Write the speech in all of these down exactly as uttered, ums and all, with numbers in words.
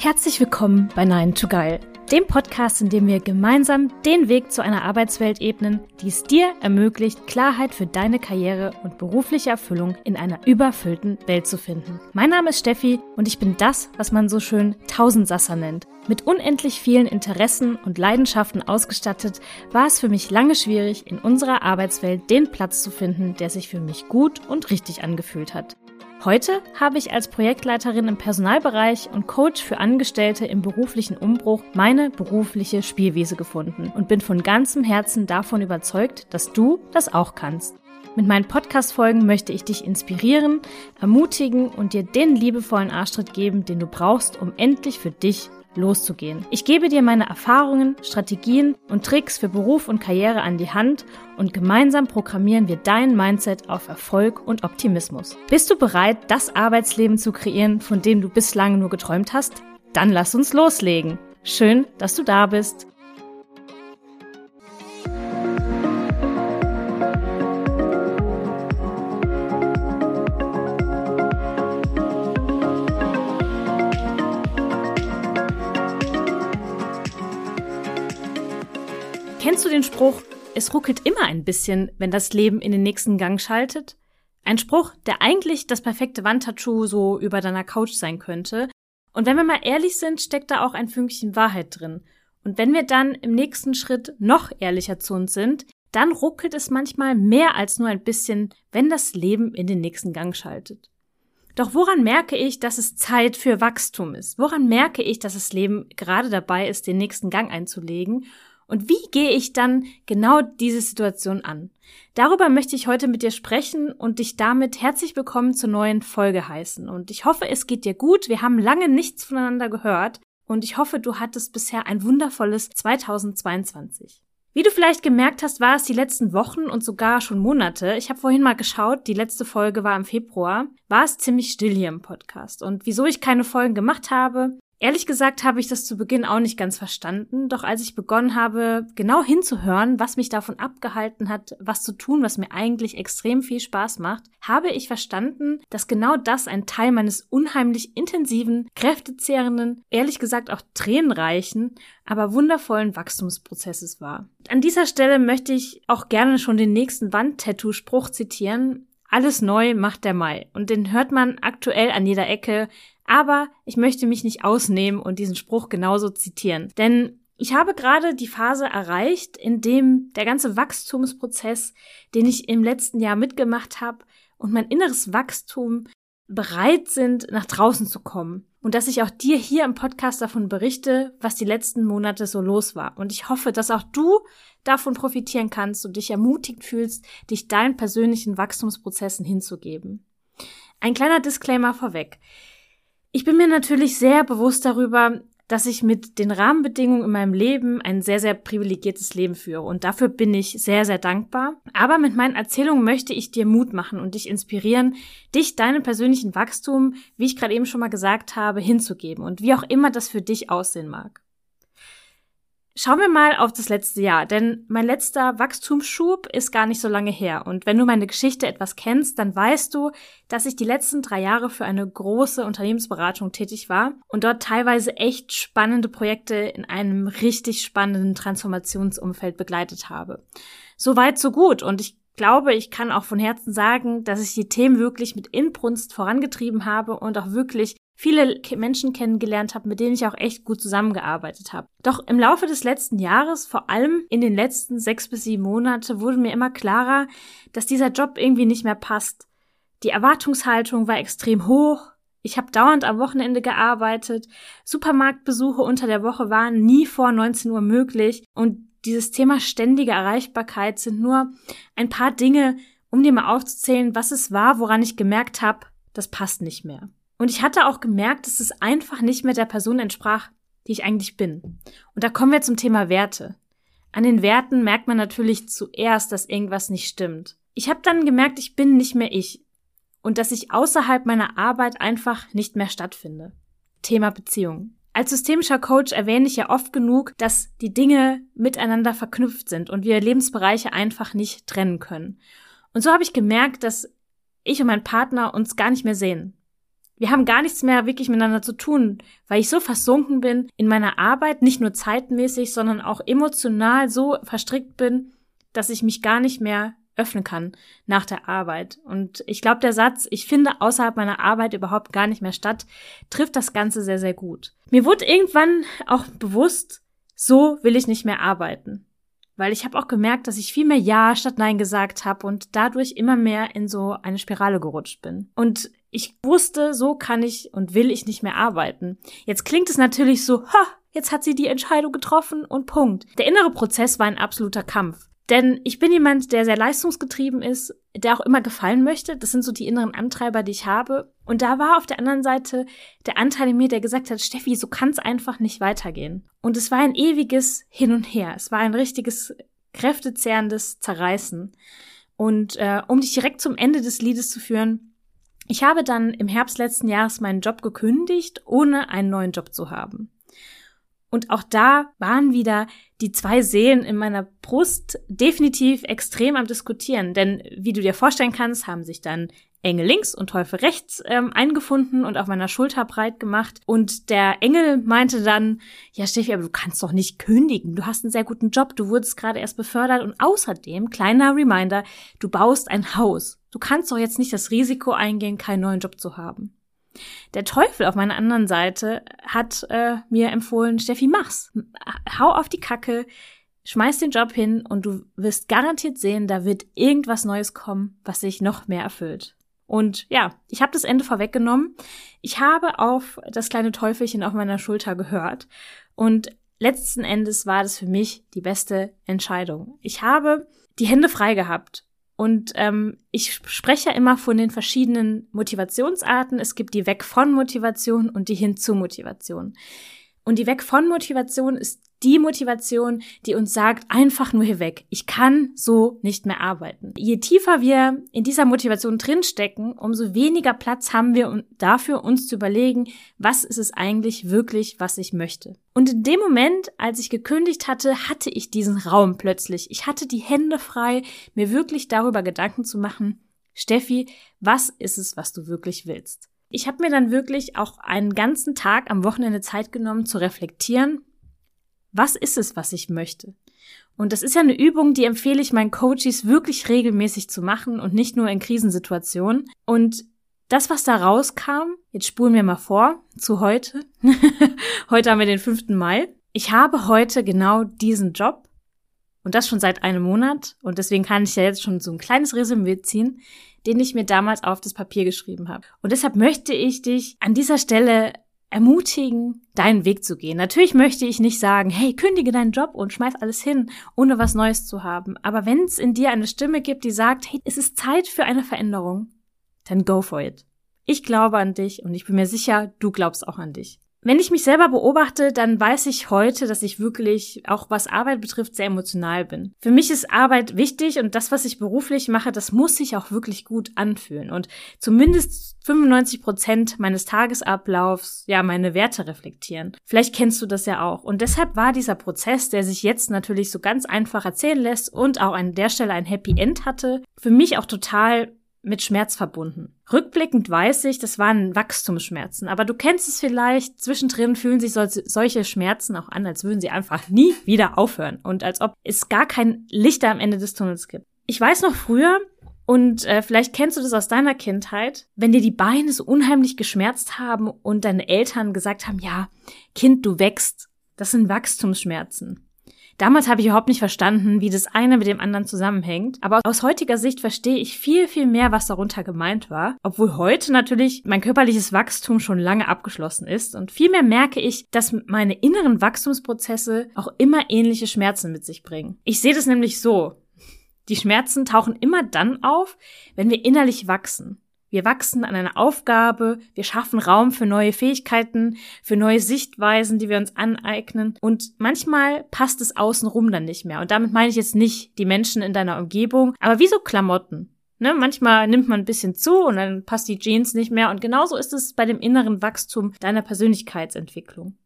Herzlich willkommen bei Nine to Geil, dem Podcast, in dem wir gemeinsam den Weg zu einer Arbeitswelt ebnen, die es dir ermöglicht, Klarheit für deine Karriere und berufliche Erfüllung in einer überfüllten Welt zu finden. Mein Name ist Steffi und ich bin das, was man so schön Tausendsasser nennt. Mit unendlich vielen Interessen und Leidenschaften ausgestattet, war es für mich lange schwierig, in unserer Arbeitswelt den Platz zu finden, der sich für mich gut und richtig angefühlt hat. Heute habe ich als Projektleiterin im Personalbereich und Coach für Angestellte im beruflichen Umbruch meine berufliche Spielwiese gefunden und bin von ganzem Herzen davon überzeugt, dass du das auch kannst. Mit meinen Podcast-Folgen möchte ich dich inspirieren, ermutigen und dir den liebevollen Arschtritt geben, den du brauchst, um endlich für dich loszugehen. Ich gebe dir meine Erfahrungen, Strategien und Tricks für Beruf und Karriere an die Hand und gemeinsam programmieren wir dein Mindset auf Erfolg und Optimismus. Bist du bereit, das Arbeitsleben zu kreieren, von dem du bislang nur geträumt hast? Dann lass uns loslegen. Schön, dass du da bist. Kennst du den Spruch, es ruckelt immer ein bisschen, wenn das Leben in den nächsten Gang schaltet? Ein Spruch, der eigentlich das perfekte Wandtattoo so über deiner Couch sein könnte. Und wenn wir mal ehrlich sind, steckt da auch ein Fünkchen Wahrheit drin. Und wenn wir dann im nächsten Schritt noch ehrlicher zu uns sind, dann ruckelt es manchmal mehr als nur ein bisschen, wenn das Leben in den nächsten Gang schaltet. Doch woran merke ich, dass es Zeit für Wachstum ist? Woran merke ich, dass das Leben gerade dabei ist, den nächsten Gang einzulegen? Und wie gehe ich dann genau diese Situation an? Darüber möchte ich heute mit dir sprechen und dich damit herzlich willkommen zur neuen Folge heißen. Und ich hoffe, es geht dir gut. Wir haben lange nichts voneinander gehört und ich hoffe, du hattest bisher ein wundervolles zweitausendzweiundzwanzig. Wie du vielleicht gemerkt hast, war es die letzten Wochen und sogar schon Monate. Ich habe vorhin mal geschaut, die letzte Folge war im Februar. War es ziemlich still hier im Podcast. Und wieso ich keine Folgen gemacht habe? Ehrlich gesagt habe ich das zu Beginn auch nicht ganz verstanden, doch als ich begonnen habe, genau hinzuhören, was mich davon abgehalten hat, was zu tun, was mir eigentlich extrem viel Spaß macht, habe ich verstanden, dass genau das ein Teil meines unheimlich intensiven, kräftezehrenden, ehrlich gesagt auch tränenreichen, aber wundervollen Wachstumsprozesses war. An dieser Stelle möchte ich auch gerne schon den nächsten Wandtattoo-Spruch zitieren: Alles neu macht der Mai. Und den hört man aktuell an jeder Ecke. Aber ich möchte mich nicht ausnehmen und diesen Spruch genauso zitieren. Denn ich habe gerade die Phase erreicht, in dem der ganze Wachstumsprozess, den ich im letzten Jahr mitgemacht habe, und mein inneres Wachstum bereit sind, nach draußen zu kommen. Und dass ich auch dir hier im Podcast davon berichte, was die letzten Monate so los war. Und ich hoffe, dass auch du davon profitieren kannst und dich ermutigt fühlst, dich deinen persönlichen Wachstumsprozessen hinzugeben. Ein kleiner Disclaimer vorweg. Ich bin mir natürlich sehr bewusst darüber, dass ich mit den Rahmenbedingungen in meinem Leben ein sehr, sehr privilegiertes Leben führe. Und dafür bin ich sehr, sehr dankbar. Aber mit meinen Erzählungen möchte ich dir Mut machen und dich inspirieren, dich deinem persönlichen Wachstum, wie ich gerade eben schon mal gesagt habe, hinzugeben. Und wie auch immer das für dich aussehen mag. Schauen wir mal auf das letzte Jahr, denn mein letzter Wachstumsschub ist gar nicht so lange her. Und wenn du meine Geschichte etwas kennst, dann weißt du, dass ich die letzten drei Jahre für eine große Unternehmensberatung tätig war und dort teilweise echt spannende Projekte in einem richtig spannenden Transformationsumfeld begleitet habe. So weit, so gut. Und ich glaube, ich kann auch von Herzen sagen, dass ich die Themen wirklich mit Inbrunst vorangetrieben habe und auch wirklich viele Menschen kennengelernt habe, mit denen ich auch echt gut zusammengearbeitet habe. Doch im Laufe des letzten Jahres, vor allem in den letzten sechs bis sieben Monate, wurde mir immer klarer, dass dieser Job irgendwie nicht mehr passt. Die Erwartungshaltung war extrem hoch. Ich habe dauernd am Wochenende gearbeitet. Supermarktbesuche unter der Woche waren nie vor neunzehn Uhr möglich. Und dieses Thema ständige Erreichbarkeit sind nur ein paar Dinge, um dir mal aufzuzählen, was es war, woran ich gemerkt habe, das passt nicht mehr. Und ich hatte auch gemerkt, dass es einfach nicht mehr der Person entsprach, die ich eigentlich bin. Und da kommen wir zum Thema Werte. An den Werten merkt man natürlich zuerst, dass irgendwas nicht stimmt. Ich habe dann gemerkt, ich bin nicht mehr ich. Und dass ich außerhalb meiner Arbeit einfach nicht mehr stattfinde. Thema Beziehung. Als systemischer Coach erwähne ich ja oft genug, dass die Dinge miteinander verknüpft sind und wir Lebensbereiche einfach nicht trennen können. Und so habe ich gemerkt, dass ich und mein Partner uns gar nicht mehr sehen. Wir haben gar nichts mehr wirklich miteinander zu tun, weil ich so versunken bin in meiner Arbeit, nicht nur zeitmäßig, sondern auch emotional so verstrickt bin, dass ich mich gar nicht mehr öffnen kann nach der Arbeit. Und ich glaube, der Satz, ich finde außerhalb meiner Arbeit überhaupt gar nicht mehr statt, trifft das Ganze sehr, sehr gut. Mir wurde irgendwann auch bewusst, so will ich nicht mehr arbeiten. Weil ich habe auch gemerkt, dass ich viel mehr Ja statt Nein gesagt habe und dadurch immer mehr in so eine Spirale gerutscht bin. Und ich wusste, so kann ich und will ich nicht mehr arbeiten. Jetzt klingt es natürlich so, ha, jetzt hat sie die Entscheidung getroffen und Punkt. Der innere Prozess war ein absoluter Kampf. Denn ich bin jemand, der sehr leistungsgetrieben ist, der auch immer gefallen möchte. Das sind so die inneren Antreiber, die ich habe. Und da war auf der anderen Seite der Anteil in mir, der gesagt hat, Steffi, so kann es einfach nicht weitergehen. Und es war ein ewiges Hin und Her. Es war ein richtiges, kräftezehrendes Zerreißen. Und äh, um dich direkt zum Ende des Liedes zu führen, ich habe dann im Herbst letzten Jahres meinen Job gekündigt, ohne einen neuen Job zu haben. Und auch da waren wieder die zwei Seelen in meiner Brust definitiv extrem am Diskutieren. Denn wie du dir vorstellen kannst, haben sich dann Engel links und Teufel rechts ähm, eingefunden und auf meiner Schulter breit gemacht. Und der Engel meinte dann, ja Steffi, aber du kannst doch nicht kündigen. Du hast einen sehr guten Job, du wurdest gerade erst befördert. Und außerdem, kleiner Reminder, du baust ein Haus. Du kannst doch jetzt nicht das Risiko eingehen, keinen neuen Job zu haben. Der Teufel auf meiner anderen Seite hat äh, mir empfohlen, Steffi, mach's. Hau auf die Kacke, schmeiß den Job hin und du wirst garantiert sehen, da wird irgendwas Neues kommen, was dich noch mehr erfüllt. Und ja, ich habe das Ende vorweggenommen. Ich habe auf das kleine Teufelchen auf meiner Schulter gehört und letzten Endes war das für mich die beste Entscheidung. Ich habe die Hände frei gehabt. Und ähm, ich spreche ja immer von den verschiedenen Motivationsarten. Es gibt die Weg-von-Motivation und die Hin-zu-Motivation. Und die Weg-von-Motivation ist die Motivation, die uns sagt, einfach nur hier weg. Ich kann so nicht mehr arbeiten. Je tiefer wir in dieser Motivation drinstecken, umso weniger Platz haben wir dafür, uns zu überlegen, was ist es eigentlich wirklich, was ich möchte. Und in dem Moment, als ich gekündigt hatte, hatte ich diesen Raum plötzlich. Ich hatte die Hände frei, mir wirklich darüber Gedanken zu machen, Steffi, was ist es, was du wirklich willst? Ich habe mir dann wirklich auch einen ganzen Tag am Wochenende Zeit genommen, zu reflektieren, was ist es, was ich möchte? Und das ist ja eine Übung, die empfehle ich meinen Coaches wirklich regelmäßig zu machen und nicht nur in Krisensituationen. Und das, was da rauskam, jetzt spulen wir mal vor zu heute. Heute haben wir den fünften Mai. Ich habe heute genau diesen Job und das schon seit einem Monat. Und deswegen kann ich ja jetzt schon so ein kleines Resümee ziehen, den ich mir damals auf das Papier geschrieben habe. Und deshalb möchte ich dich an dieser Stelle ermutigen, deinen Weg zu gehen. Natürlich möchte ich nicht sagen, hey, kündige deinen Job und schmeiß alles hin, ohne was Neues zu haben. Aber wenn es in dir eine Stimme gibt, die sagt, hey, es ist Zeit für eine Veränderung, dann go for it. Ich glaube an dich und ich bin mir sicher, du glaubst auch an dich. Wenn ich mich selber beobachte, dann weiß ich heute, dass ich wirklich, auch was Arbeit betrifft, sehr emotional bin. Für mich ist Arbeit wichtig und das, was ich beruflich mache, das muss sich auch wirklich gut anfühlen und zumindest fünfundneunzig Prozent meines Tagesablaufs, ja, meine Werte reflektieren. Vielleicht kennst du das ja auch. Und deshalb war dieser Prozess, der sich jetzt natürlich so ganz einfach erzählen lässt und auch an der Stelle ein Happy End hatte, für mich auch total mit Schmerz verbunden. Rückblickend weiß ich, das waren Wachstumsschmerzen. Aber du kennst es vielleicht, zwischendrin fühlen sich solche Schmerzen auch an, als würden sie einfach nie wieder aufhören und als ob es gar kein Licht am Ende des Tunnels gibt. Ich weiß noch früher, und äh, vielleicht kennst du das aus deiner Kindheit, wenn dir die Beine so unheimlich geschmerzt haben und deine Eltern gesagt haben, ja, Kind, du wächst. Das sind Wachstumsschmerzen. Damals habe ich überhaupt nicht verstanden, wie das eine mit dem anderen zusammenhängt. Aber aus heutiger Sicht verstehe ich viel, viel mehr, was darunter gemeint war. Obwohl heute natürlich mein körperliches Wachstum schon lange abgeschlossen ist. Und vielmehr merke ich, dass meine inneren Wachstumsprozesse auch immer ähnliche Schmerzen mit sich bringen. Ich sehe das nämlich so. Die Schmerzen tauchen immer dann auf, wenn wir innerlich wachsen. Wir wachsen an einer Aufgabe, wir schaffen Raum für neue Fähigkeiten, für neue Sichtweisen, die wir uns aneignen und manchmal passt es außenrum dann nicht mehr. Und damit meine ich jetzt nicht die Menschen in deiner Umgebung, aber wie so Klamotten. Ne? Manchmal nimmt man ein bisschen zu und dann passt die Jeans nicht mehr und genauso ist es bei dem inneren Wachstum deiner Persönlichkeitsentwicklung.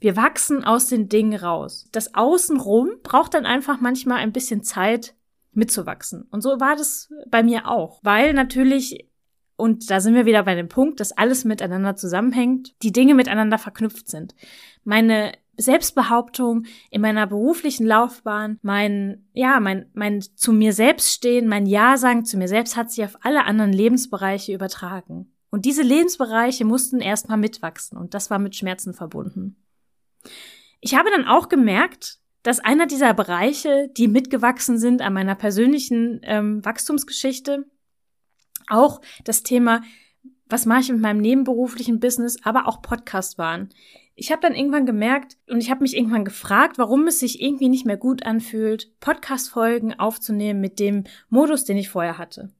Wir wachsen aus den Dingen raus. Das Außenrum braucht dann einfach manchmal ein bisschen Zeit mitzuwachsen und so war das bei mir auch, weil natürlich Und da sind wir wieder bei dem Punkt, dass alles miteinander zusammenhängt, die Dinge miteinander verknüpft sind. Meine Selbstbehauptung in meiner beruflichen Laufbahn, mein, ja, mein, mein zu mir selbst stehen, mein Ja sagen zu mir selbst hat sich auf alle anderen Lebensbereiche übertragen. Und diese Lebensbereiche mussten erstmal mitwachsen und das war mit Schmerzen verbunden. Ich habe dann auch gemerkt, dass einer dieser Bereiche, die mitgewachsen sind an meiner persönlichen ähm, Wachstumsgeschichte, auch das Thema, was mache ich mit meinem nebenberuflichen Business, aber auch Podcast waren. Ich habe dann irgendwann gemerkt und ich habe mich irgendwann gefragt, warum es sich irgendwie nicht mehr gut anfühlt, Podcast-Folgen aufzunehmen mit dem Modus, den ich vorher hatte.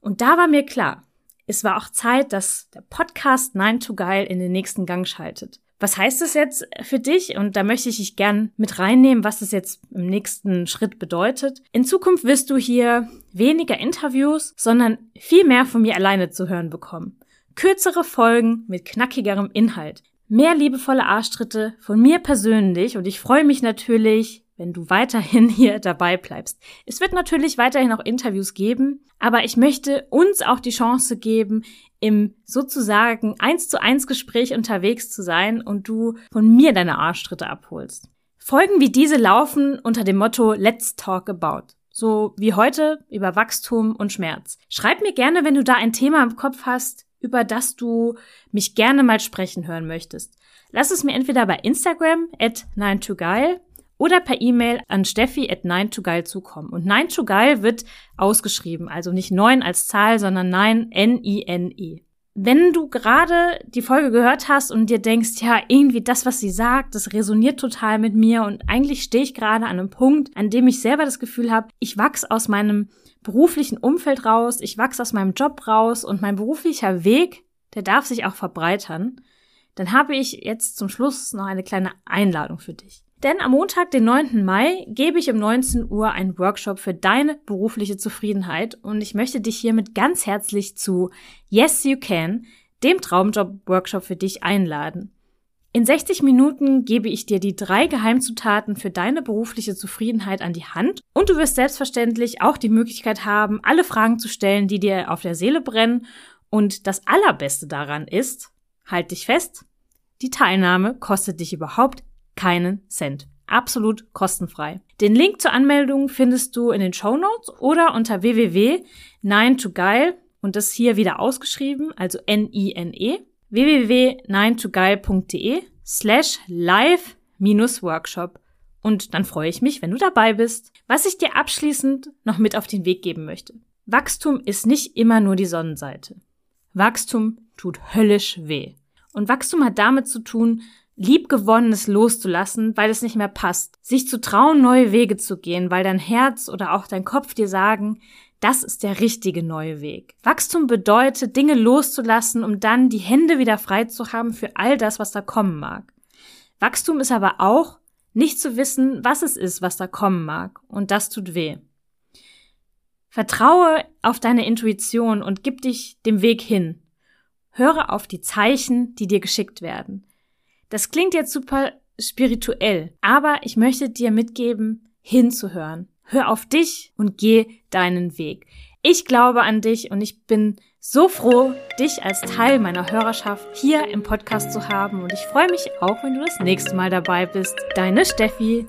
Und da war mir klar, es war auch Zeit, dass der Podcast Nine to Geil in den nächsten Gang schaltet. Was heißt das jetzt für dich? Und da möchte ich dich gern mit reinnehmen, was das jetzt im nächsten Schritt bedeutet. In Zukunft wirst du hier weniger Interviews, sondern viel mehr von mir alleine zu hören bekommen. Kürzere Folgen mit knackigerem Inhalt. Mehr liebevolle Arschtritte von mir persönlich. Und ich freue mich natürlich, wenn du weiterhin hier dabei bleibst. Es wird natürlich weiterhin auch Interviews geben, aber ich möchte uns auch die Chance geben, im sozusagen eins zu eins Gespräch unterwegs zu sein und du von mir deine Arschtritte abholst. Folgen wie diese laufen unter dem Motto Let's Talk About. So wie heute über Wachstum und Schmerz. Schreib mir gerne, wenn du da ein Thema im Kopf hast, über das du mich gerne mal sprechen hören möchtest. Lass es mir entweder bei Instagram at nine to geil oder per E-Mail an Steffi at nine to geil zukommen. Und Nine to Geil wird ausgeschrieben, also nicht neun als Zahl, sondern neun, N I N E. Wenn du gerade die Folge gehört hast und dir denkst, ja, irgendwie das, was sie sagt, das resoniert total mit mir und eigentlich stehe ich gerade an einem Punkt, an dem ich selber das Gefühl habe, ich wachse aus meinem beruflichen Umfeld raus, ich wachse aus meinem Job raus und mein beruflicher Weg, der darf sich auch verbreitern, dann habe ich jetzt zum Schluss noch eine kleine Einladung für dich. Denn am Montag, den neunten Mai, gebe ich um neunzehn Uhr einen Workshop für deine berufliche Zufriedenheit und ich möchte dich hiermit ganz herzlich zu Yes You Can, dem Traumjob-Workshop für dich, einladen. In sechzig Minuten gebe ich dir die drei Geheimzutaten für deine berufliche Zufriedenheit an die Hand und du wirst selbstverständlich auch die Möglichkeit haben, alle Fragen zu stellen, die dir auf der Seele brennen, und das Allerbeste daran ist, halt dich fest, die Teilnahme kostet dich überhaupt keinen Cent. Absolut kostenfrei. Den Link zur Anmeldung findest du in den Shownotes oder unter w w w Punkt nine to geil und das hier wieder ausgeschrieben, also N I N E, w w w Punkt nine to geil Punkt de slash live minus Workshop. Und dann freue ich mich, wenn du dabei bist. Was ich dir abschließend noch mit auf den Weg geben möchte. Wachstum ist nicht immer nur die Sonnenseite. Wachstum tut höllisch weh. Und Wachstum hat damit zu tun, Liebgewonnenes loszulassen, weil es nicht mehr passt. Sich zu trauen, neue Wege zu gehen, weil dein Herz oder auch dein Kopf dir sagen, das ist der richtige neue Weg. Wachstum bedeutet, Dinge loszulassen, um dann die Hände wieder frei zu haben für all das, was da kommen mag. Wachstum ist aber auch, nicht zu wissen, was es ist, was da kommen mag. Und das tut weh. Vertraue auf deine Intuition und gib dich dem Weg hin. Höre auf die Zeichen, die dir geschickt werden. Das klingt jetzt super spirituell, aber ich möchte dir mitgeben, hinzuhören. Hör auf dich und geh deinen Weg. Ich glaube an dich und ich bin so froh, dich als Teil meiner Hörerschaft hier im Podcast zu haben und ich freue mich auch, wenn du das nächste Mal dabei bist. Deine Steffi.